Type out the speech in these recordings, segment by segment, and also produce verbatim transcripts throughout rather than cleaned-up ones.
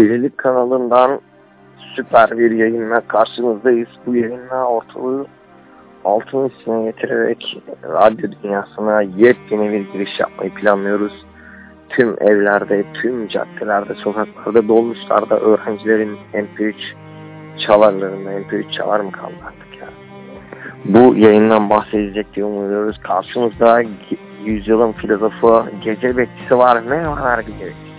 Delilik kanalından süper bir yayınla karşınızdayız. Bu yayınla ortalığı altın üstüne getirerek radyo dünyasına yepyeni bir giriş yapmayı planlıyoruz. Tüm evlerde, tüm caddelerde, sokaklarda, dolmuşlarda öğrencilerin M P üç çalarlarında, M P üç çalar mı kaldı artık ya? Bu yayından bahsedecek diye umuyoruz. Karşımızda yüzyılın filozofu, gece bekçisi var. Merhabalar gece bekçisi.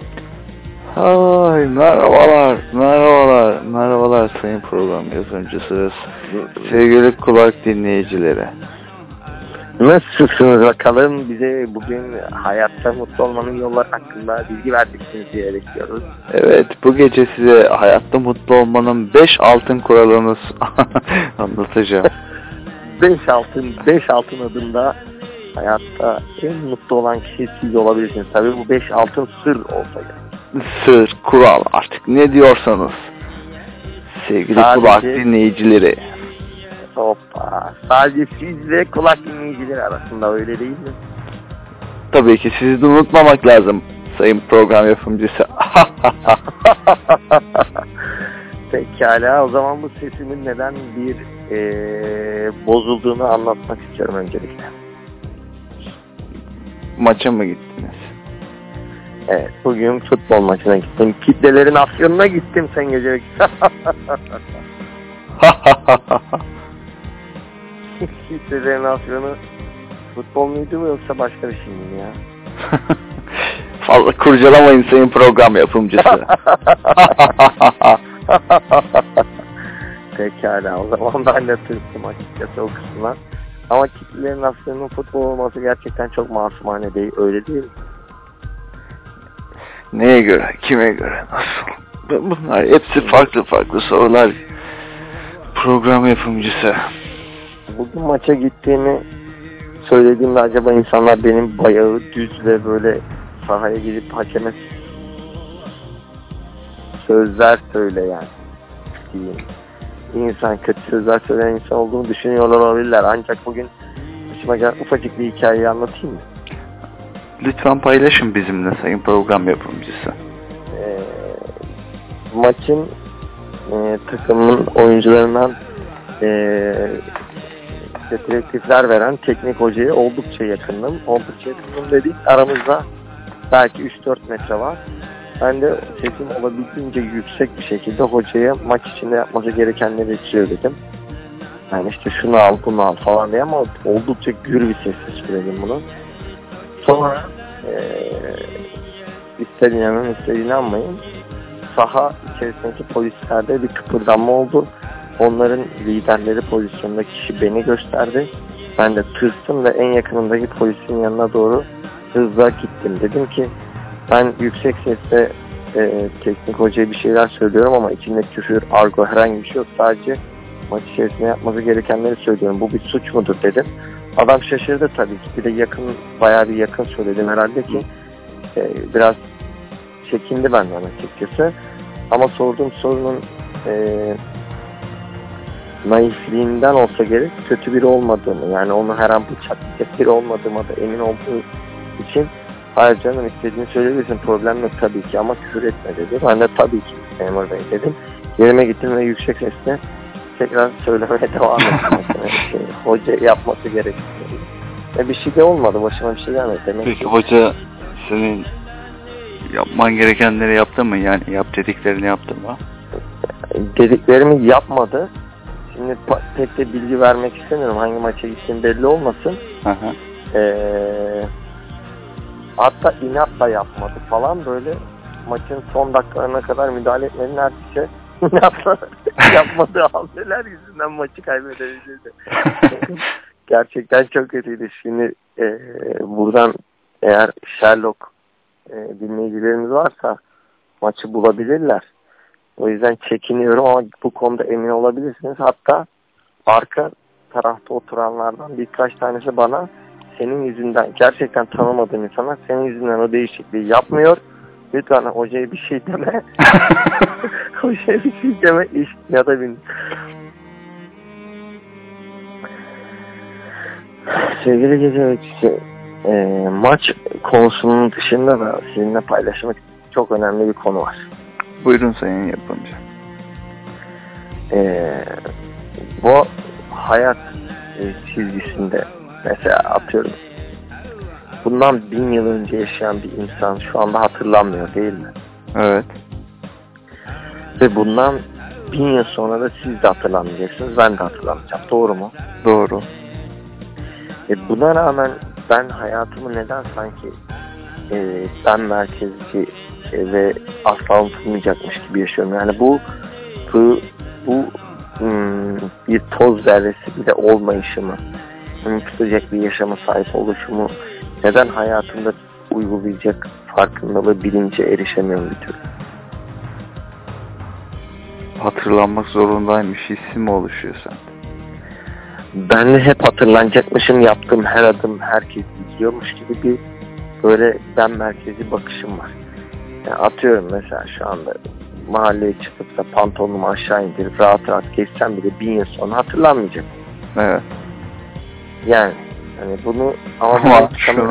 Ay merhabalar, merhabalar, merhabalar sayın program yazımcısı, sevgili kulak dinleyicilere. Nasılsınız bakalım? Bize bugün hayatta mutlu olmanın yolları hakkında bilgi verdiksiniz diye bekliyoruz. Evet, bu gece size hayatta mutlu olmanın beş altın kuralını anlatacağım. beş altın, beş altın adımda hayatta en mutlu olan kişi siz olabilirsiniz. Tabii bu beş altın sır olsaydı. Sır, kural, artık ne diyorsanız sevgili sadece, kulak dinleyicileri. Hoppa, sadece siz ve kulak dinleyicileri arasında, öyle değil mi? Tabii ki sizi de unutmamak lazım sayın program yapımcısı. Pekala, o zaman bu sesimin neden bir ee, bozulduğunu anlatmak istiyorum öncelikle. Maça mı gittiniz? Evet, bugün futbol maçına gittim. Kitlelerin afyonuna gittim sen gece. Kitlelerin afyonu futbol muydu mu yoksa başka bir şey mi ya? Fazla kurcalamayın sayın program yapımcısı. Pekala, o zaman da anlatırsın açıkçası o kısımlar. Ama kitlelerin afyonunun futbol olması gerçekten çok masumane değil, öyle değil mi? Neye göre, kime göre, nasıl? Bunlar hepsi farklı farklı sorular. Program yapımcısı. Bugün maça gittiğimi söylediğimde acaba insanlar benim bayağı düz ve böyle sahaya gidip hakeme sözler söyleyen, yani İnsan kötü sözler söyleyen insan olduğunu düşünüyorlar olabilirler. Ancak bugün başıma gelen ufacık bir hikayeyi anlatayım mı? Lütfen paylaşın bizimle sayın program yapımcısı. E, maçın e, takımın oyuncularından e, direktifler veren teknik hocaya oldukça yakındım. Oldukça yakındım dedik. Aramızda belki üç dört metre var. Ben de sesim olabildiğince yüksek bir şekilde hocaya maç içinde yapması gerekenleri içiyor dedim. Yani işte şunu al, bunu al falan diye, ama oldukça gür bir sesle söyledim bunu. Sonra ee, ister inanın ister inanmayın, saha içerisindeki polislerde bir kıpırdanma oldu. Onların liderleri pozisyonunda kişi beni gösterdi. Ben de tırstım ve en yakınındaki polisin yanına doğru hızla gittim. Dedim ki ben yüksek sesle e, teknik hocaya bir şeyler söylüyorum ama içinde küfür, argo herhangi bir şey yok. Sadece maç içerisinde yapması gerekenleri söylüyorum. Bu bir suç mudur dedim. Adam şaşırdı tabii ki. Bir de yakın, bayağı bir yakın söyledim herhalde ki e, biraz çekindi benden açıkçası. Ama sorduğum sorunun e, naifliğinden olsa gerek, kötü biri olmadığını, yani onu her an bıçaklayacak biri olmadığıma da emin olduğu için hayır canım istediğini söyleyebilirsin, problem yok tabii ki ama küfür etme dedi. Ben de tabii ki memur bey dedim. Yerime gittim ve yüksek sesle tekrar söylemeye devam ettim. Şey, hoca yapması gerekti. E bir şey de olmadı, başıma bir şey gelmedi. Demek peki ki... hoca senin yapman gerekenleri yaptı mı? Yani yap dediklerini yaptı mı? Dediklerimi yapmadı. Şimdi pek de bilgi vermek istemiyorum. Hangi maça gittiğim belli olmasın. Eee... Hatta inatla yapmadı falan böyle. Maçın son dakikalarına kadar müdahale etmenin neredeyse inatla yapmadığı hamleler yüzünden maçı kaybedebilirdi. Gerçekten çok kötüydü. Şimdi e, buradan eğer Sherlock e, dinleyicilerimiz varsa maçı bulabilirler. O yüzden çekiniyorum ama bu konuda emin olabilirsiniz. Hatta arka tarafta oturanlardan birkaç tanesi bana senin yüzünden, gerçekten tanımadığım insanlar senin yüzünden o değişikliği yapmıyor. Lütfen hocaya bir şey deme. Hocaya bir şey deme. İş ya da bin. Sevgili gece bekçisi, e, maç konusunun dışında da sizinle paylaşmak çok önemli bir konu var. Buyurun sayın yapımcı. Ee, bu hayat çizgisinde mesela atıyorum bundan bin yıl önce yaşayan bir insan şu anda hatırlanmıyor değil mi? Evet. Ve bundan bin yıl sonra da siz de hatırlanmayacaksınız, ben de hatırlamayacağım. Doğru mu? Doğru. E buna rağmen ben hayatımı neden sanki e, ben merkezci e, ve asla unutulmayacakmış gibi yaşıyorum. Yani bu bu, bu ım, bir toz zerresi bile olmayışımı, sıcak bir yaşama sahip oluşumu neden hayatımda uygulayacak farkındalığı, bilince erişemiyorum bir türlü? Hatırlanmak zorundaymış hissi mi oluşuyor sen? Ben hep hatırlanacakmışım, yaptığım her adım herkes biliyormuş gibi bir böyle ben merkezi bakışım var. Yani atıyorum mesela şu anda mahalleye çıkıp da pantolonumu aşağı indirip rahat rahat geçsem bile bin yıl sonra hatırlanmayacak. Evet. Yani hani bunu ama, ama şunu,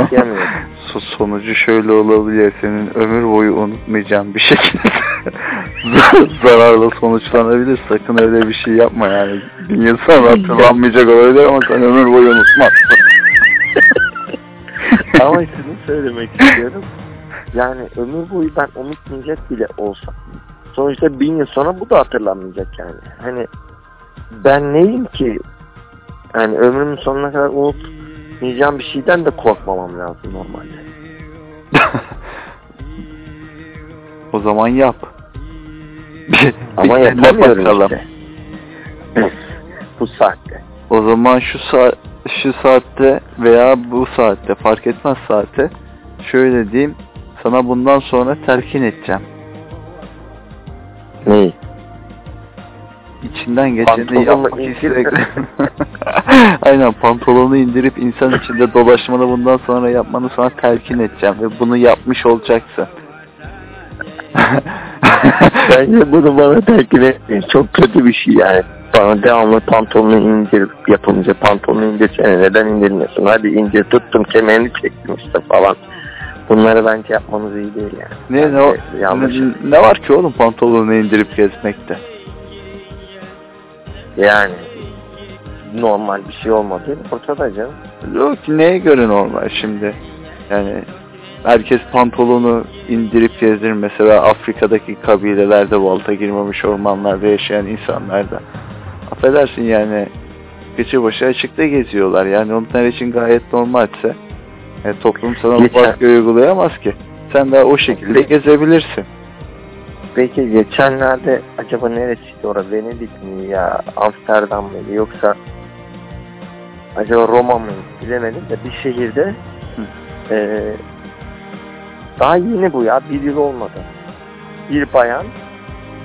sonucu şöyle olabilir, senin ömür boyu unutmayacağın bir şekilde zararla sonuçlanabilir. Sakın öyle bir şey yapma yani. Bin yıl sonra hatırlanmayacak olabilir ama sen ömür boyu unutmazsın. Ama şunu söylemek istiyorum. Yani ömür boyu ben unutmayacak bile olsam sonuçta bin yıl sonra bu da hatırlanmayacak yani. Hani ben neyim ki? Yani ömrümün sonuna kadar unutmayacağım bir şeyden de korkmamam lazım normalde. O zaman yap. Bir, ama bir yapamıyorum işte. Bu saatte. O zaman şu saat, şu saatte veya bu saatte, fark etmez saatte, şöyle diyeyim, sana bundan sonra telkin edeceğim. Neyi? İçinden geçeni yapmak istedim. Aynen, pantolonu indirip insan içinde dolaşmanı bundan sonra yapmanı sana telkin edeceğim ve bunu yapmış olacaksın. Bence bunu bana telkin etmeyin. Çok kötü bir şey yani. Bana devamlı pantolonu indirip yapınca pantolonu indirsene, neden indirmiyorsun? Hadi indir, tuttum kemerini çektim işte falan. Bunları bence yapmanız iyi değil yani. Ne, ne, ne, ne var ki oğlum pantolonu indirip gezmekte? Yani normal bir şey olmadı. Ortada canım. Yok, neye göre normal şimdi? Yani herkes pantolonu indirip gezdirir. Mesela Afrika'daki kabilelerde, balta girmemiş ormanlarda yaşayan insanlar da. Affedersin yani. Geçi başı açıkta geziyorlar. Yani onlar için gayet normalse. Yani toplum sana bu baskı uygulayamaz ki. Sen de o şekilde gezebilirsin. Peki geçenlerde acaba neresiydi orada? Venedik mi ya? Amsterdam mıydı? Yoksa acaba Roma mıydı? Bilemedim de bir şehirde e, daha yeni bu ya. Bir yıl olmadı. Bir bayan,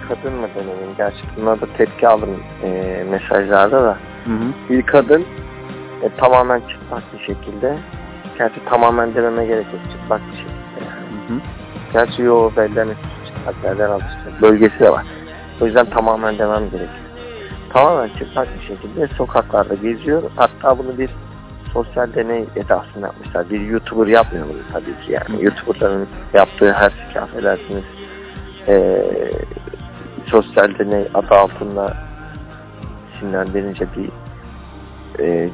kadın mı deneyim? Gerçi bunlara da tepki aldım e, mesajlarda da. Hı hı. Bir kadın e, tamamen çıplak bir şekilde. Gerçi tamamen dememe gerek yok. Çıplak bir şekilde. Hı hı. Gerçi yo belden hakikaten alışacak. Bölgesi de var. O yüzden tamamen demem gerekiyor. Tamamen çıplak bir şekilde sokaklarda geziyor. Hatta bunu bir sosyal deney edasını yapmışlar. Bir YouTuber yapmıyor bunu tabii ki yani. YouTuber'ların yaptığı her şey, affedersiniz, ee, sosyal deney adı altında isimlendirilince bir e,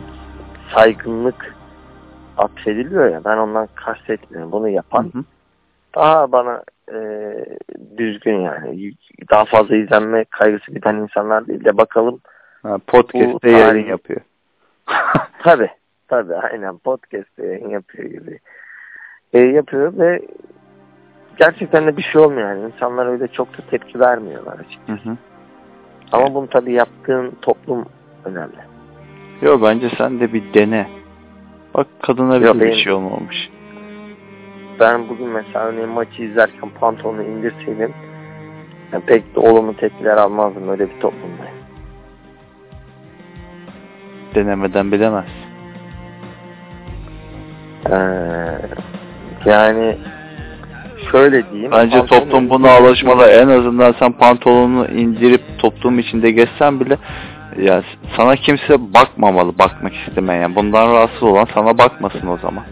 saygınlık atfediliyor ya. Ben ondan kastetmiyorum. Bunu yapan daha bana E, düzgün yani. Daha fazla izlenme kaygısı giden insanlar değil de bakalım. Ha, podcast'te yayın yapıyor. Tabii. Tabii. Aynen. Podcast'te yayın yapıyor gibi. E, yapıyor ve gerçekten de bir şey olmuyor yani. İnsanlar öyle çok da tepki vermiyorlar açıkçası. Hı hı. Ama bunu tabii yaptığın toplum önemli. Yok, bence sen de bir dene. Bak kadına bile bir şey olmamış. Ben bugün mesela örneğin maçı izlerken pantolonu indirseydim yani pek de olumlu tepkiler almazdım öyle bir toplumda. Denemeden bilemez. Ee, yani şöyle diyeyim. Bence toplum buna alışmalı. En azından sen pantolonunu indirip toplum içinde geçsen bile ya sana kimse bakmamalı, bakmak istemeyen. Bundan rahatsız olan sana bakmasın o zaman.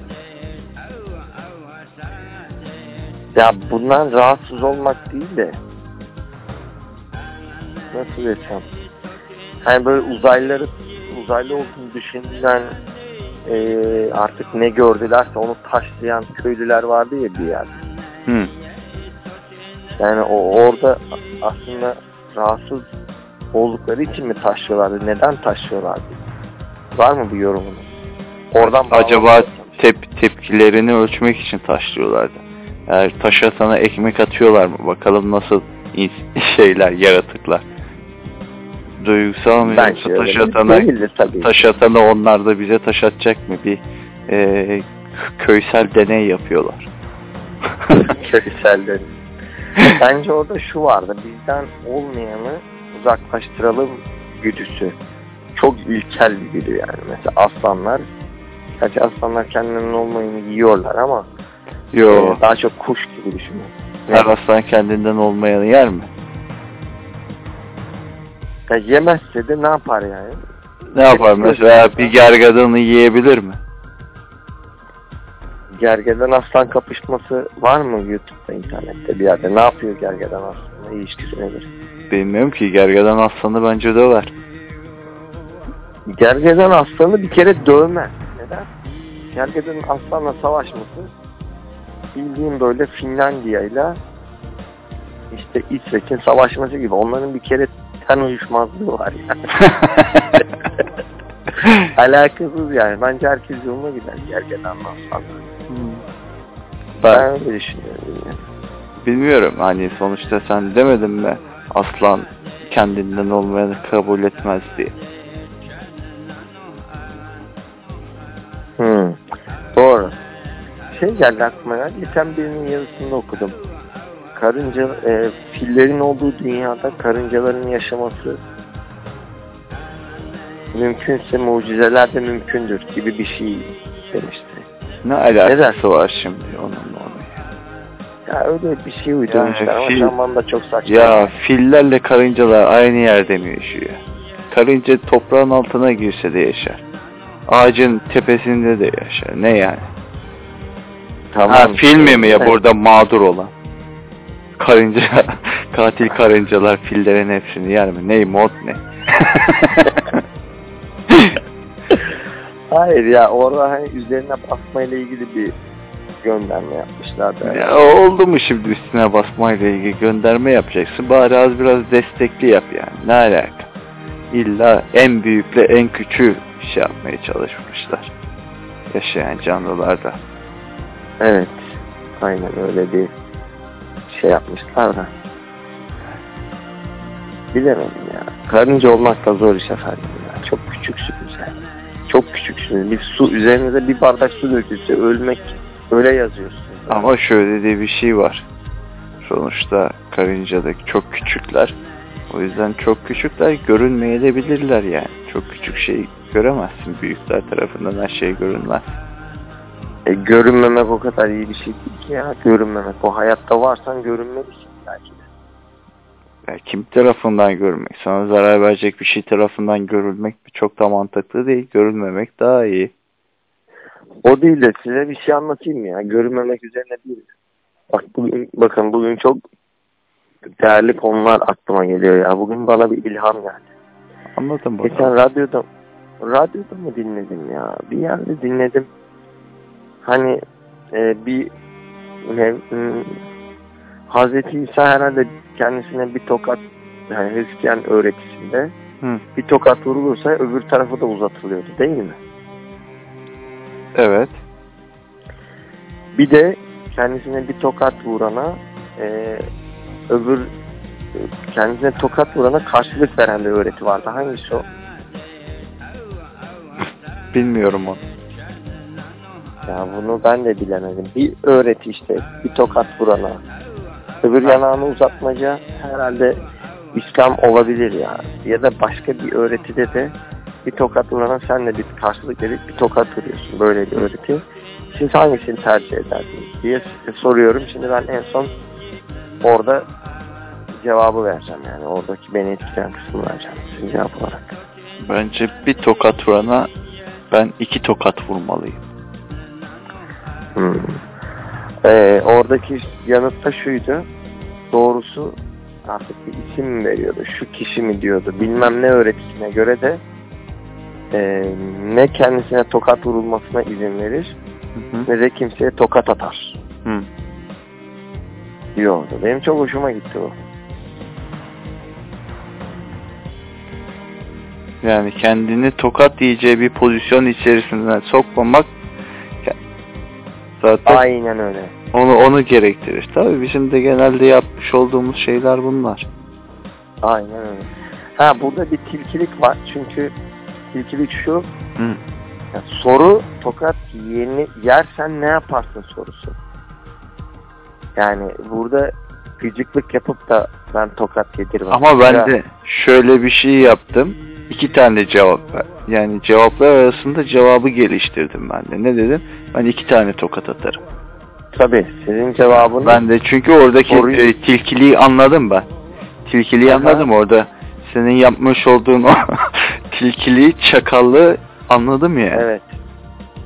Ya bundan rahatsız olmak değil de nasıl desem, hani böyle uzaylıları, uzaylı olduğunu düşünen, e, artık ne gördülerse onu taşlayan köylüler vardı ya bir yer. Hı. Yani o orada aslında rahatsız oldukları için mi taşlıyorlardı? Neden taşlıyorlardı? Var mı bir yorumunuz? Oradan acaba tep tepkilerini ölçmek için taşlıyorlardı. Eğer taşa sana ekmek atıyorlar mı? Bakalım nasıl şeyler, yaratıklar. Duygusal mı? Bence taş atana, taş atana onlar da bize taş atacak mı? Bir e, köysel deney yapıyorlar. Köysel deney. Bence orada şu vardı. Bizden olmayanı uzaklaştıralım güdüsü. Çok ilkel bir güdü yani. Mesela aslanlar, gerçi aslanlar kendilerinin olmayanı yiyorlar ama yo, daha çok kuş gibi düşünüyorum. Her aslan kendinden olmayanı yer mi? Ya yemezse de ne yapar yani? Ne yapar mesela? Bir gergedanı yiyebilir mi? Gergedan aslan kapışması var mı YouTube'da, internette bir yerde? Ne yapıyor gergedan aslanla, ilişkisi nedir? Bilmiyorum ki, gergedan aslanı bence döver. Gergedan aslanı bir kere dövmez. Neden? Gergedanın aslanla savaşması bildiğim böyle Finlandiya'yla işte İsveç'in savaşması gibi. Onların bir kere ten uyuşmazlığı var yani. Alakasız yani. Bence herkes yoluna gider gergedanla aslanla. Ben, ben öyle düşünüyorum. Yani. Bilmiyorum hani, sonuçta sen demedin mi aslan kendinden olmayanı kabul etmez diye. Hmm. Doğru. Şey geldi aklıma ya, geçen birinin yazısında okudum. Karınca, e, fillerin olduğu dünyada karıncaların yaşaması mümkünse mucizeler de mümkündür gibi bir şey demişti. Ne alakası var şimdi onunla onu? Ya öyle bir şey uydurmuşlar yani, ama fil, zaman da çok saçma. Ya fillerle karıncalar aynı yerde mi yaşıyor? Karınca toprağın altına girse de yaşar. Ağacın tepesinde de yaşar. Ne yani? Tamam. Ha, fil mi mi ya burada mağdur olan? Karınca, katil karıncalar fillerin hepsini yer mi? Ney mod ne? Hayır ya, orada hani üzerine basmayla ilgili bir gönderme yapmışlar da. Ya oldu mu şimdi üstüne basmayla ilgili gönderme yapacaksın? Bari az biraz destekli yap yani. Ne alaka? İlla en büyükle en küçüğü şey yapmaya çalışmışlar. Yaşayan canlılarda. Evet. Aynen öyle bir şey yapmışlar da. Bilemedim ya. Karınca olmak da zor iş efendim ya. Çok küçüksünüz yani. Çok küçüksünüz. Bir su, üzerinize bir bardak su dökülse ölmek, öyle yazıyorsunuz. Yani. Ama şöyle de bir şey var. Sonuçta karıncadaki çok küçükler. O yüzden çok küçükler görünmeyebilirler yani. Çok küçük şey göremezsin. Büyükler tarafından her şey görünmez. E, görünmemek o kadar iyi bir şey değil ki ya. Görünmemek. O hayatta varsan görünmelisin belki de. Ya, kim tarafından görünmek? Sana zarar verecek bir şey tarafından görülmek çok da mantıklı değil. Görünmemek daha iyi. O değil de size bir şey anlatayım ya. Görünmemek üzerine değil. Bak bugün, bakın bugün çok değerli konular aklıma geliyor ya. Bugün bana bir ilham geldi. Anladım bakalım. Geçen radyoda, radyoda mı dinledim ya? Bir yerde dinledim. Hani e, bir ne, m, Hazreti İsa herhalde kendisine bir tokat, yani Hristiyan öğretisinde Hı. bir tokat vurulursa öbür tarafı da uzatılıyordu değil mi? Evet. Bir de kendisine bir tokat vurana e, öbür kendisine tokat vurana karşılık veren bir öğreti vardı. Hangisi o? Bilmiyorum onu. Ya bunu ben de bilemedim. Bir öğreti işte. Bir tokat vurana. Öbür yanağını uzatmaca herhalde İslam olabilir ya. Ya da başka bir öğretide de bir tokat vurana sen de bir karşılık verip bir tokat vuruyorsun. Böyle bir öğreti. Siz hangisini tercih ederdiniz diye soruyorum. Şimdi ben en son orada cevabı vereceğim yani. Oradaki beni etkileyen kısmı vereceğim sizin cevap olarak. Bence bir tokat vurana ben iki tokat vurmalıyım. Hmm. Ee, oradaki yanıt da şuydu. Doğrusu artık bir isim veriyordu, şu kişi mi diyordu, bilmem ne öğretisine göre de e, ne kendisine tokat vurulmasına izin verir, hı hı, ne de kimseye tokat atar, hı, diyordu. Benim çok hoşuma gitti bu. Yani kendini tokat diyeceği bir pozisyon içerisinde sokmamak zaten aynen öyle. Onu onu gerektirir. Tabii bizim de genelde yapmış olduğumuz şeyler bunlar. Aynen öyle. Ha, burada bir tilkilik var. Çünkü tilkilik şu. Hı. Ya, soru tokat yeni yersen ne yaparsın sorusu. Yani burada gıcıklık yapıp da ben tokat yedirmem. Ama ben ya, de şöyle bir şey yaptım. İki tane cevap ver. Yani cevaplar arasında cevabı geliştirdim ben de. Ne dedim? Ben iki tane tokat atarım. Tabii. Senin cevabını... Ben de çünkü oradaki e, tilkiliği anladım ben. Tilkiliği, aha, anladım orada. Senin yapmış olduğun o tilkiliği, çakallığı anladım yani. Evet.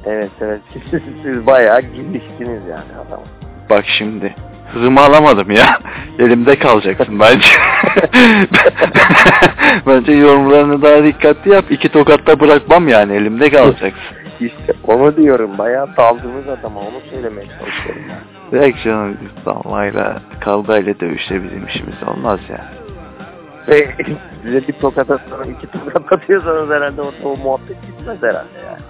Evet, evet. Siz, siz bayağı geliştiniz yani adam. Bak şimdi. Hızımı alamadım ya. Elimde kalacaksın bence. Bence yorumlarını daha dikkatli yap. İki tokatta bırakmam yani. Elimde kalacaksın. İşte onu diyorum. Bayağı daldığımız adama onu söylemeye çalışıyorum. Direkt canım. Dalmayla, kavgayla dövüşle bizim işimiz olmaz ya. Ve size bir tokat atsanız, iki tokat atıyorsanız herhalde o, o muhabbet gitmez herhalde yani.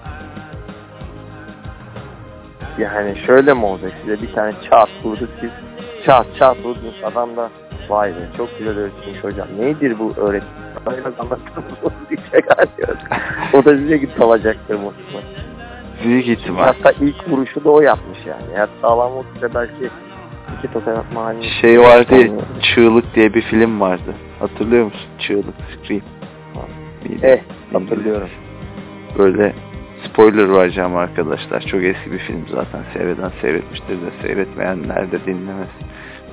Yani şöyle mi olacak? Size bir tane çat vurdu, siz çat çat vurdunuz, adam da vay be çok güzel öğretmiş hocam, nedir bu öğretmiş? Biraz anlattım bunu diyecek haliyoruz. O da size git alacaktır muhtemelen. Büyük ihtimal. Hatta ilk vuruşu da o yapmış yani. Hatta alan o size belki iki tokat atma halini... Şey vardı, Çığlık diye bir film vardı. Hatırlıyor musun? Çığlık, Scream. Eh, hatırlıyorum. Böyle... Spoiler vereceğim arkadaşlar. Çok eski bir film zaten. Seyreden seyretmiştir de seyretmeyenler de dinlemez.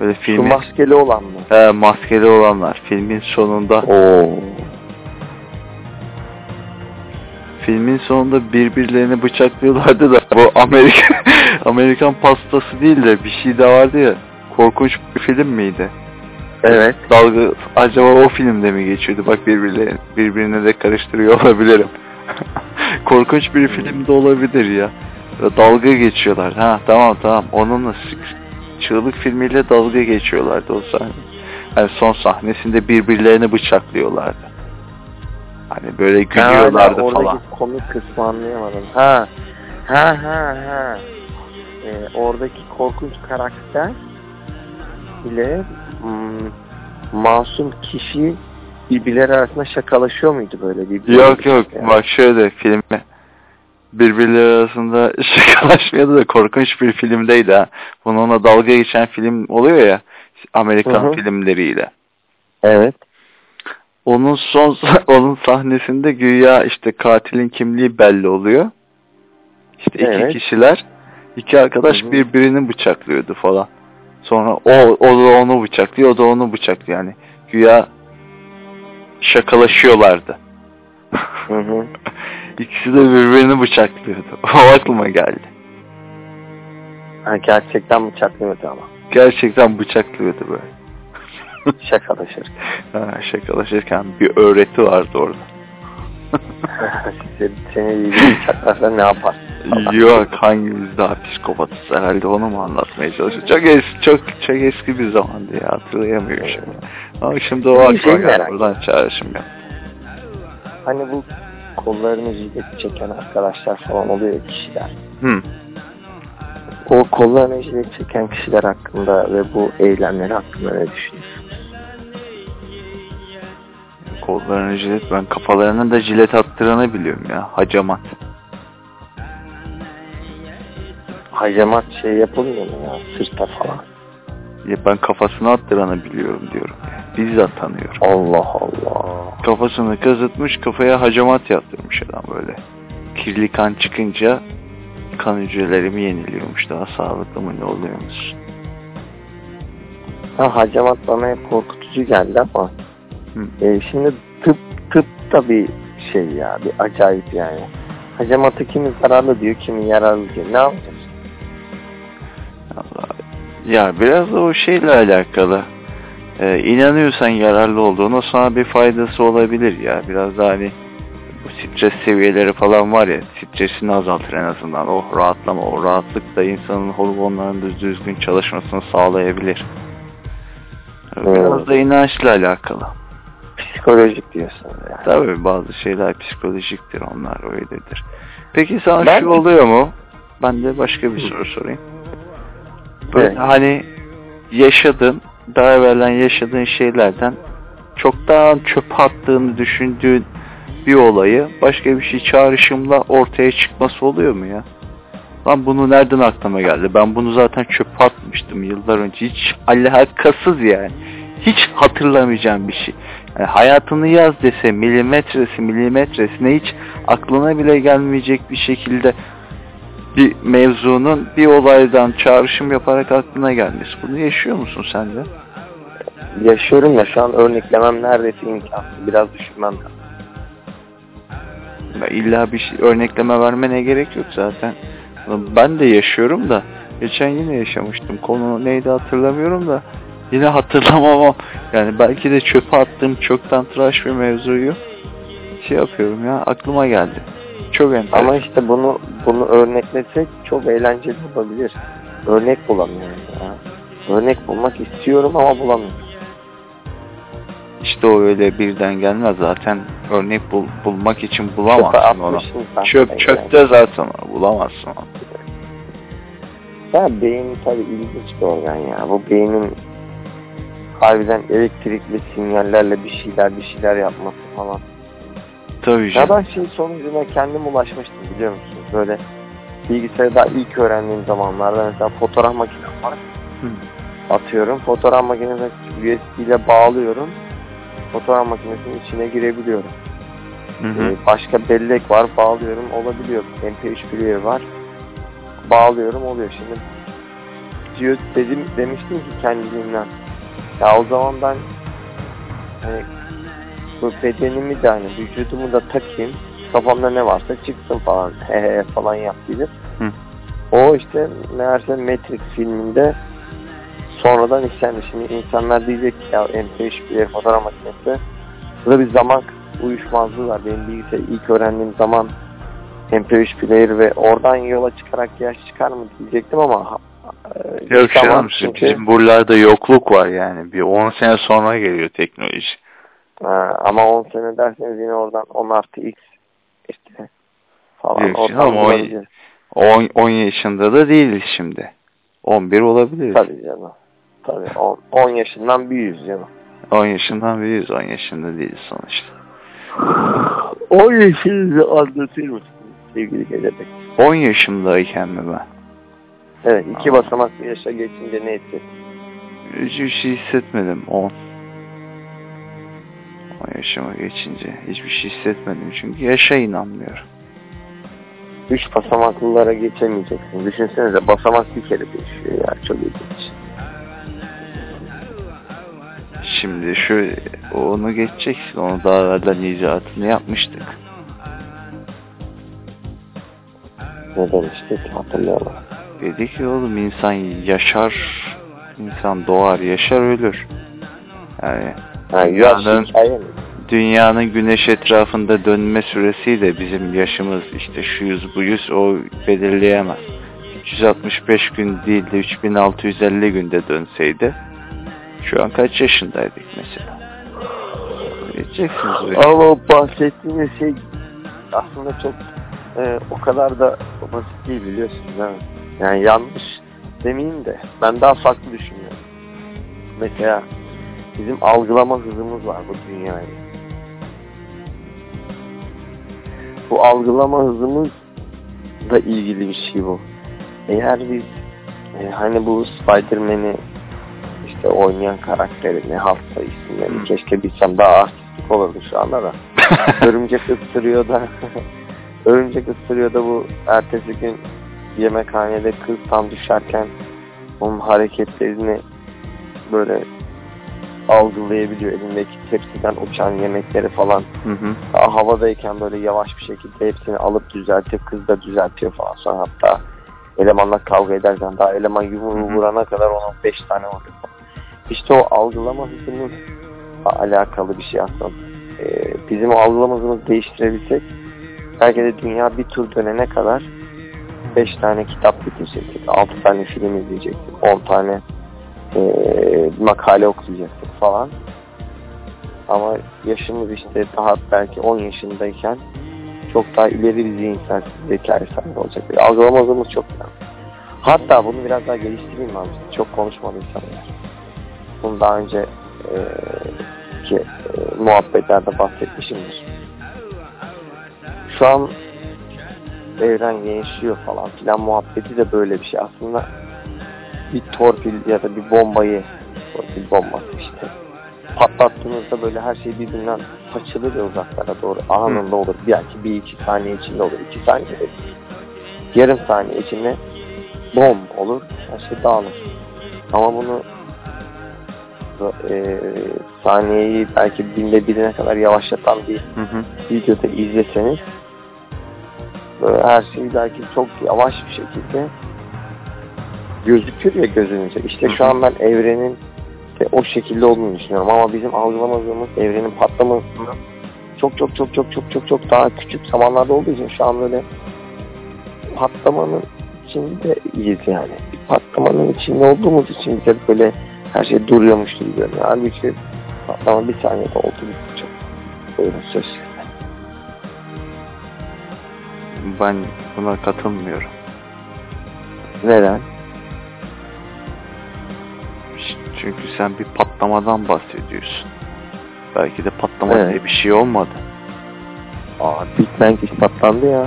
Böyle filmin... Şu maskeli olan mı? He, maskeli olanlar. Filmin sonunda... Oo. Filmin sonunda birbirlerini bıçaklıyorlardı da bu Amerika... Amerikan pastası değil de bir şey de vardı ya. Korkunç bir film miydi? Evet. Dalga... Acaba o filmde mi geçiyordu? Bak birbirlerine, birbirine de karıştırıyor olabilirim. Korkunç bir film de olabilir ya. Dalga geçiyorlar. Ha tamam tamam. Onunla Çığlık filmiyle dalga geçiyorlardı o sahne. Yani son sahnesinde birbirlerini bıçaklıyorlardı. Hani böyle gülüyorlardı ha, oradaki falan. Oradaki komik kısmı anlayamadım. Ha. Ha ha ha. Ee, oradaki korkunç karakter ile hmm, masum kişi birbirleri arasında şakalaşıyor muydu böyle? Birbirleri yok yok yani. Bak şöyle filme birbirleri arasında şakalaşmıyordu da korkunç bir filmdeydi ha. Bununla dalga geçen film oluyor ya Amerikan, hı-hı, filmleriyle. Evet. Onun son onun sahnesinde güya işte katilin kimliği belli oluyor. İşte iki, evet, kişiler, iki arkadaş, hı-hı, birbirini bıçaklıyordu falan. Sonra o o da onu bıçaklıyor, o da onu bıçaklıyor yani. Güya şakalaşıyorlardı. Hı hı. İkisi de birbirini bıçaklıyordu. O aklıma geldi. Ha, gerçekten bıçaklıyordu ama. Gerçekten bıçaklıyordu böyle. Şakalaşırken. Ha, şakalaşırken bir öğreti vardı orada. Seni iyi bıçaklarsa ne yapar? Yok, hangimiz daha psikopatız herhalde onu mu anlatmaya çalışıyor? Çok eski, çok, çok eski bir zamandı ya, hatırlayamıyorum şimdi. Ama şimdi o aklıma geldi, buradan çağrışım yaptı. Hani bu kollarını jilet çeken arkadaşlar falan oluyor kişiler. Hı. O kollarını jilet çeken kişiler hakkında ve bu eylemleri hakkında ne düşünüyorsunuz? Kollarını jilet, ben kafalarına da jilet attıranı biliyorum ya, hacamat. Hacamat şey yapılmıyor mu ya, sırta falan? Ya ben kafasını attıranı biliyorum diyorum. Bizzat tanıyorum. Allah Allah. Kafasını kazıtmış, kafaya hacamat yaptırmış adam böyle. Kirli kan çıkınca kan hücrelerimi yeniliyormuş, daha sağlıklı mı ne oluyormuş? Ha, hacamat bana hep korkutucu geldi ama. E, şimdi tıp tıp da bir şey ya, bir acayip yani. Hacamatı kimin zararlı diyor, kimin yararlı diyor. Ne yapacağız? Ya biraz da o şeyle alakalı. e, inanıyorsan yararlı olduğuna sana bir faydası olabilir ya. Biraz daha hani stres seviyeleri falan var ya, stresini azaltır en azından. O rahatlama, o rahatlık da insanın hormonlarının düz düzgün çalışmasını sağlayabilir. Biraz evet. da inançla alakalı. Psikolojik diyorsun yani. Tabii bazı şeyler psikolojiktir, onlar öyledir. Peki sana ben... şu oluyor mu? Ben de başka bir Hı. soru sorayım. Böyle evet. hani yaşadın, daha evvelden yaşadığın şeylerden çok daha çöp attığını düşündüğün bir olayı başka bir şey çağrışımla ortaya çıkması oluyor mu ya? Lan bunu nereden aklıma geldi? Ben bunu zaten çöp atmıştım yıllar önce. Hiç alakasız yani. Hiç hatırlamayacağım bir şey. Yani hayatını yaz dese milimetresi milimetresine hiç aklına bile gelmeyecek bir şekilde bir mevzunun bir olaydan çağrışım yaparak aklına gelmesi. Bunu yaşıyor musun sen de? Yaşıyorum ya, şu an örneklemem neredeyse imkansız. Biraz düşünmem lazım. İlla bir şey, örnekleme vermene gerek yok zaten. Ben de yaşıyorum da geçen yine yaşamıştım. Konu neydi hatırlamıyorum da yine hatırlamam. Yani belki de çöpe attığım çoktan tıraş bir mevzuyu şey yapıyorum ya, aklıma geldi. Çok enteresan. Ama işte bunu bunu örneklesek çok eğlenceli olabilir. Örnek bulamıyorum ya. Örnek bulmak istiyorum ama bulamıyorum. İşte o öyle birden gelmez zaten. Örnek bul, bulmak için bulamazsın onu. Çöp, çöpte zaten bulamazsın onu. Ya beyin tabii ilginç bir organ ya. Bu beynin harbiden elektrikli sinyallerle bir şeyler bir şeyler yapması falan. Tabii canım. Ya ben şey sonucuna kendim ulaşmıştım biliyor musunuz? Böyle bilgisayarı daha ilk öğrendiğim zamanlarda mesela fotoğraf makinem var. Hı. Atıyorum. Fotoğraf makinesine U S B ile bağlıyorum. Fotoğraf makinesinin içine girebiliyorum. Hı hı. Ee, başka bellek var, bağlıyorum, olabiliyor. M P üç player var, bağlıyorum, oluyor. Şimdi diyor, dedim, demiştim ki kendiliğimden. Ya o zaman ben hani, bu bedenimi de hani vücudumu da takayım, kafamda ne varsa çıksın falan, hehehe falan yap gibi. Hı. O işte meğerse Matrix filminde sonradan işlendi. Şimdi insanlar diyecek ki ya M P üç player fotoğraf makinesi. Burada bir zaman uyuşmazlığı var. Benim bilgisayarı ilk öğrendiğim zaman M P üç player ve oradan yola çıkarak yaş çıkar mı diyecektim ama e, yok canım, çünkü... bizim buralarda yokluk var yani. Bir on sene sonra geliyor teknoloji. Ha, ama on sene derseniz yine oradan on artı x işte falan. Ama on yaşında da değiliz şimdi. on bir olabiliriz. Tabii canım. Tabii on yaşından büyüğüz canım. on yaşından büyüğüz, on yaşında değiliz sonuçta. on yaşınızı anlatır mısınız sevgili Gelecek? on yaşındayken mi ben? Evet, iki basamaklı yaşa geçince ne ettin? Hiçbir şey hissetmedim on. on yaşıma geçince hiçbir şey hissetmedim çünkü yaşa inanmıyorum. Üç basamaklılara geçemeyeceksin. Düşünsenize, basamak bir kere değişiyor ya. Çok ilginç. Şimdi şu onu geçeceksin. Onu daha evvelden icatını yapmıştık. Ne demiştik? Hatırlayalım. Dedik ki oğlum insan yaşar, insan doğar, yaşar, ölür. Yani ha, dünyanın, dünyanın güneş etrafında dönme süresiyle bizim yaşımız işte şu yüz bu yüz o belirleyemez. üç yüz altmış beş gün değil de üç bin altı yüz elli günde dönseydi şu an kaç yaşındaydık mesela? Geçeceksiniz. Ama bahsettiğiniz şey aslında çok e, o kadar da basit değil biliyorsunuz ha. Yani yanlış demeyeyim de ben daha farklı düşünüyorum. Mesela bizim algılama hızımız var bu dünyada. Bu algılama hızımızla ilgili bir şey bu. Eğer biz e, hani bu Spider-Man'i işte oynayan karakterini, hafta isimlerini keşke bilsem, daha artistik olurdu şu anda da. Örümcek ısırıyor da örümcek ısırıyor da bu ertesi gün yemekhanede kız tam düşerken onun hareketlerini böyle algılayabiliyor, elindeki tepsiden uçan yemekleri falan. Hı hı. Daha havadayken böyle yavaş bir şekilde hepsini alıp düzeltip kız da düzeltiyor falan. Sonra hatta elemanla kavga ederken daha eleman yumruğu vurana kadar onun beş tane oluyor. İşte o algılama hızımız alakalı bir şey aslında. Ee, bizim o algılama hızımızı değiştirebilsek belki de dünya bir tur dönene kadar beş tane kitap bitirecektik, altı tane film izleyecektik, on tane e, makale okuyacaktık falan. Ama yaşımız işte daha belki on yaşındayken çok daha ileri bir zihinsel zekaya sahip olacak. Yani algılama hızımız çok önemli. Hatta bunu biraz daha geliştireyim abi. Çok konuşmadı insanlar. Bunu daha önce e, ki, e, muhabbetlerde bahsetmişimdir. Şu an evren genişliyor falan filan muhabbeti de böyle bir şey. Aslında bir torpil ya da bir bombayı, torpil bombası işte, patlattığınızda böyle her şey birbirinden saçılır ya uzaklara doğru. Anında olur. Belki bir iki saniye içinde olur. İki saniye içinde. Yarım saniye içinde bom olur. Her şey dağılır. Ama bunu e, saniyeyi belki binde birine kadar yavaşlatan bir hı hı. videoda izleseniz böyle her şey belki çok yavaş bir şekilde gözükür ya gözünüze. İşte şu an ben evrenin o şekilde olduğunu düşünüyorum ama bizim algılamadığımız evrenin patlamasını çok çok çok çok çok çok çok daha küçük zamanlarda olduğu için şu an böyle patlamanın içinde iyiyiz yani. Patlamanın içinde olduğumuz için bize böyle her şey duruyormuş gibi görünüyor. Halbuki patlama bir saniyede oldu. Çok böyle söz. Ben buna katılmıyorum. Neden? Çünkü sen bir patlamadan bahsediyorsun. Belki de patlama evet. diye bir şey olmadı. Aa, Big Bang ispatlandı ya.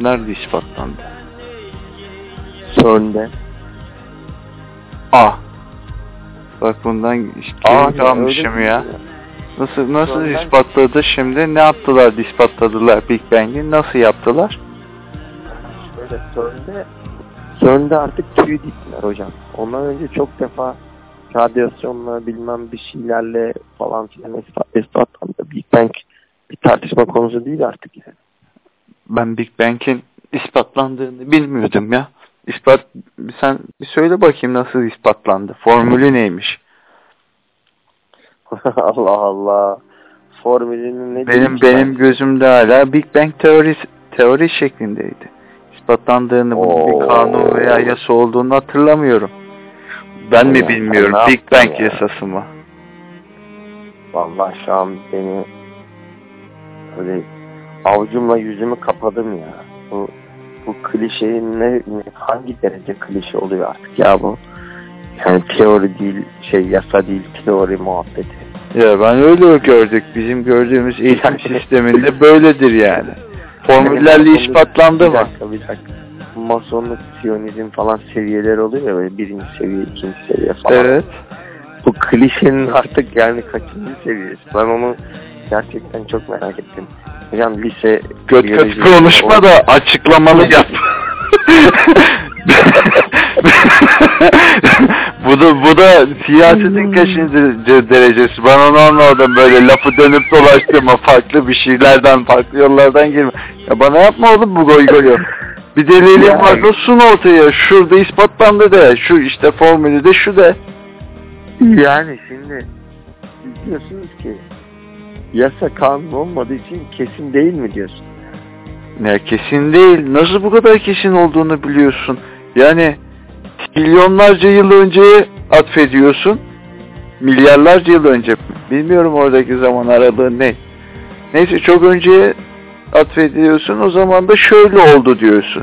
Nerede ispatlandı? C E R N'de. Ah. Bak bundan hiç almışım ya. ya. Nasıl nasıl C E R N'den ispatladı şimdi? Ne yaptılar? İspatladılar Big Bang'i. Nasıl yaptılar? Böyle C E R N'de C E R N'de artık tüy diktiler hocam. Ondan önce çok defa radyasyonla bilmem bir şeylerle falan filan ispatlandı. Big Bang bir tartışma konusu değil artık yani. Ben Big Bang'in ispatlandığını bilmiyordum ya. İspat, sen bir söyle bakayım nasıl ispatlandı? Formülü neymiş? Allah Allah. Formülünün ne? Benim benim ben? gözümde hala Big Bang teorisi teori şeklindeydi. Patlandığını, bir kanun veya yasa olduğunu hatırlamıyorum. Ben mi bilmiyorum? Big Bang yasası mı? Vallahi şu an beni öyle avucumla yüzümü kapadım ya. Bu, bu klişenin ne, hangi derece klişe oluyor artık ya bu? Yani teori değil, şey yasa değil, teori muhabbeti. Ya ben öyle gördük. Bizim gördüğümüz eğitim sisteminde böyledir yani. Formüllerle ispatlandı mı? Bir dakika, bir dakika. Masonluk, siyonizm falan seviyeler oluyor ya böyle birinci seviye, ikinci seviye falan. Evet. Bu klişenin artık yani kaçıncı seviyesi? Ben onu gerçekten çok merak ettim. Hocam lise... Göt göt konuşma da açıklamalı yap. bu da bu da siyasetin kaçıncı derecesi? Ben onu anladım, böyle lafı dönüp dolaştırma, farklı bir şeylerden, farklı yollardan girme. Ya bana yapma oğlum bu goy goyu. Bir delili var da sun ortaya. Şurada ispatlandı de, şu işte formülü de şu de. Yani şimdi diyorsunuz ki yasa kanun olmadığı için kesin değil mi diyorsun? Ne kesin değil. Nasıl bu kadar kesin olduğunu biliyorsun? Yani milyonlarca yıl önceye atfediyorsun. Milyarlarca yıl önce. Bilmiyorum oradaki zaman aralığı ne. Neyse çok önceye atfediyorsun. O zaman da şöyle oldu diyorsun.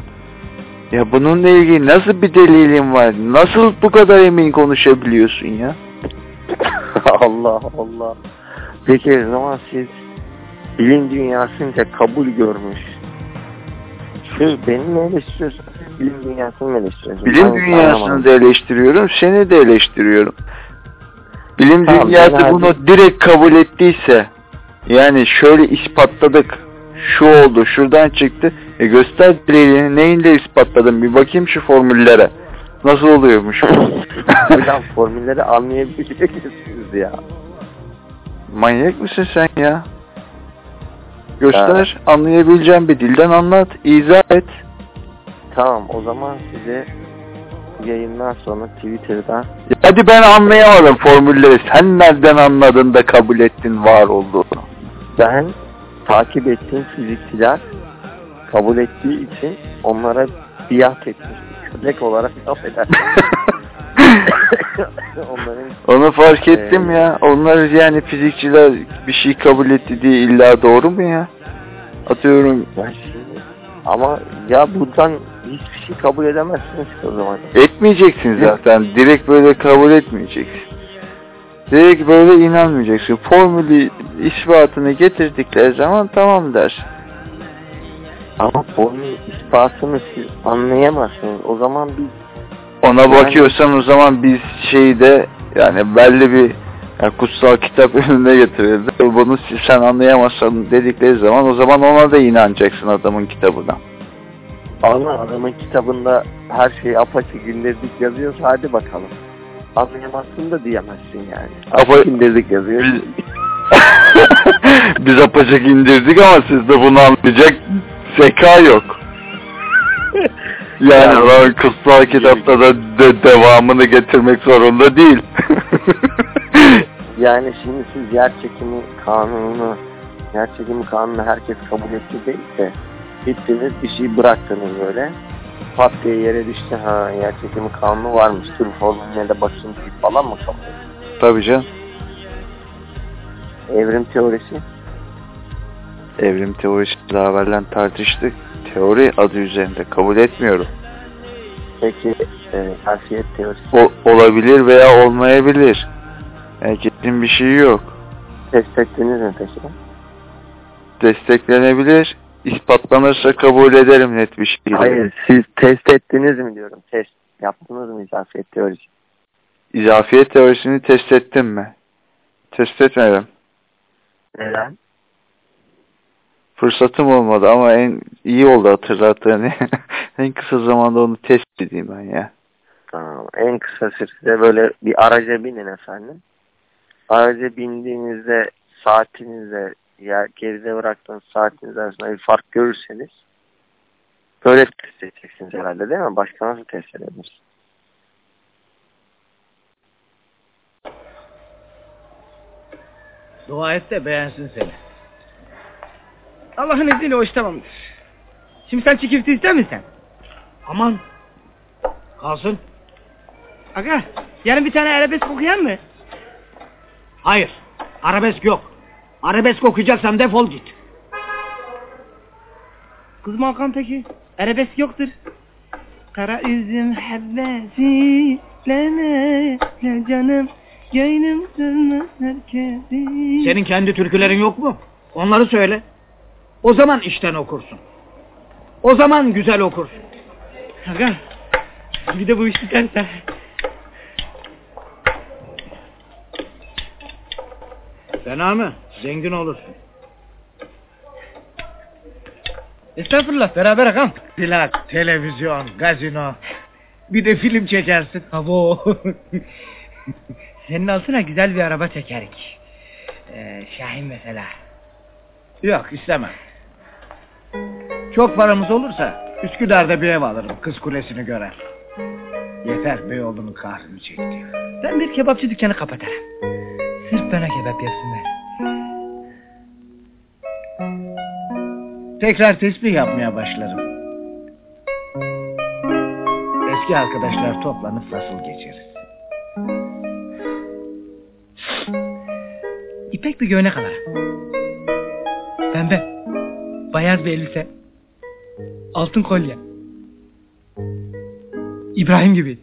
Ya bununla ilgili nasıl bir delilin var? Nasıl bu kadar emin konuşabiliyorsun ya? Allah Allah. Peki o zaman siz bilim dünyasınca kabul görmüş. Siz beni ne eleştiriyorsunuz? Bilim dünyasını eleştiriyorsunuz. Bilim dünyasını da eleştiriyorum, seni de eleştiriyorum. Bilim tamam, dünyası bunu abi direkt kabul ettiyse, yani şöyle ispatladık, şu oldu, şuradan çıktı. E göster delilini, neyinde ispatladım, bir bakayım şu formüllere. Nasıl oluyormuş? Hocam formülleri anlayabilecek misiniz ya? Manyak mısın sen ya? Göster, ha. anlayabileceğim bir dilden anlat, izah et. Tamam, o zaman size yayından sonra Twitter'dan... Hadi ben anlayamadım formülleri. Sen nereden anladın da kabul ettin var olduğunu? Ben takip ettiğim fizikçiler kabul ettiği için onlara biat etmiştim. Köpek olarak affedersin. Onların... Onu fark ettim ee... ya. Onlar yani fizikçiler bir şey kabul etti diye illa doğru mu ya? Atıyorum. Ben şimdi... Ama ya buradan hiçbir şey kabul edemezsiniz ki o zaman. Etmeyeceksin zaten. Evet. Direkt böyle kabul etmeyeceksin. Direkt böyle inanmayacaksın. Formülü ispatını getirdikleri zaman tamam der. Ama formül ispatını siz anlayamazsınız. O zaman biz... Ona yani... bakıyorsan o zaman biz şeyde yani belli bir yani kutsal kitap önüne getirildi. Bunu sen anlayamazsan dedikleri zaman o zaman ona da inanacaksın adamın kitabına. Ama adamın kitabında her şeyi apaçık indirdik yazıyorsa hadi bakalım. Anlayamazsın da diyemezsin yani. Apaçık indirdik yazıyor. Biz, biz apaçık indirdik ama sizde bunu anlayacak zeka yok. Yani, yani kutsal kitapta da de, devamını getirmek zorunda değil. Yani şimdi siz yer çekimi kanunu, yer çekimi kanunu herkes kabul etti değil de gittiniz bir şey bıraktınız böyle. Pat diye yere düştü, ha yer çekimi kanunu varmış, tür formülüne başını deyip falan mı kabul etti? Tabii canım. Evrim teorisi? Evrim teorisi daha evvelden tartıştık. Teori adı üzerinde kabul etmiyorum. Peki tasvip e, teorisi? O, olabilir veya olmayabilir. Yani kesin bir şey yok. Desteklenir mi peki? Desteklenebilir. İspatlanırsa kabul ederim net bir şekilde. Hayır, siz test ettiniz mi diyorum. Test yaptınız mı izafiyet teorisi? İzafiyet teorisini test ettim mi? Test etmedim. Neden? Fırsatım olmadı ama en iyi oldu hatırlattığını. En kısa zamanda onu test edeyim ben ya. Tamam. En kısa sürede böyle bir araca binin efendim. Araca bindiğinizde saatinizle ya geride bıraktığınız saatiniz arasında bir fark görürseniz böyle test edeceksiniz herhalde değil mi? Başka nasıl test edebilirsiniz? Dua et de beğensin seni. Allah'ın izniyle o iş tamamdır. Şimdi sen çikifti ister misin? Aman. Kalsın. Aga, yarın bir tane arabesk okuyan mı? Hayır, arabesk yok. Arabesk okuyacaksam defol git. Kızım Hakan peki, arabesk yoktur. Kara üzüm hebbesi, lene, le canım, gönlüm sürmez herkesi. Senin kendi türkülerin yok mu? Onları söyle. O zaman işten okursun. O zaman güzel okursun. Hakan, bir de bu iş biterse... Fena mı? Zengin olursun. Estağfurullah, beraber akam. Plak, televizyon, gazino. Bir de film çekersin. Abo. Senin altına güzel bir araba çekerik. Ee, Şahin mesela. Yok, istemem. Çok paramız olursa Üsküdar'da bir ev alırım. Kız Kulesi'ni görer. Yeter Beyoğlu'nun kahrını çekti. Ben bir kebapçı dükkanı kapatarım. Sırf bana kebap yapsınlar. Tekrar tesbih yapmaya başlarım. Eski arkadaşlar toplanıp fasıl geçeriz. İpek bir göğnek alırım. Pembe. Bayaz bir elbise. Altın kolye. İbrahim gibi.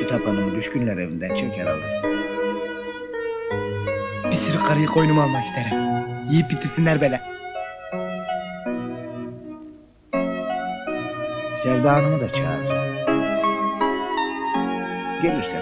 Kitap Hanım'ı düşkünler evinden çeker alır. Bir sürü karıyı koynuma almak isterim. Yiyip bitirsinler bele. Sevda Hanım'ı da çağır. Gelirse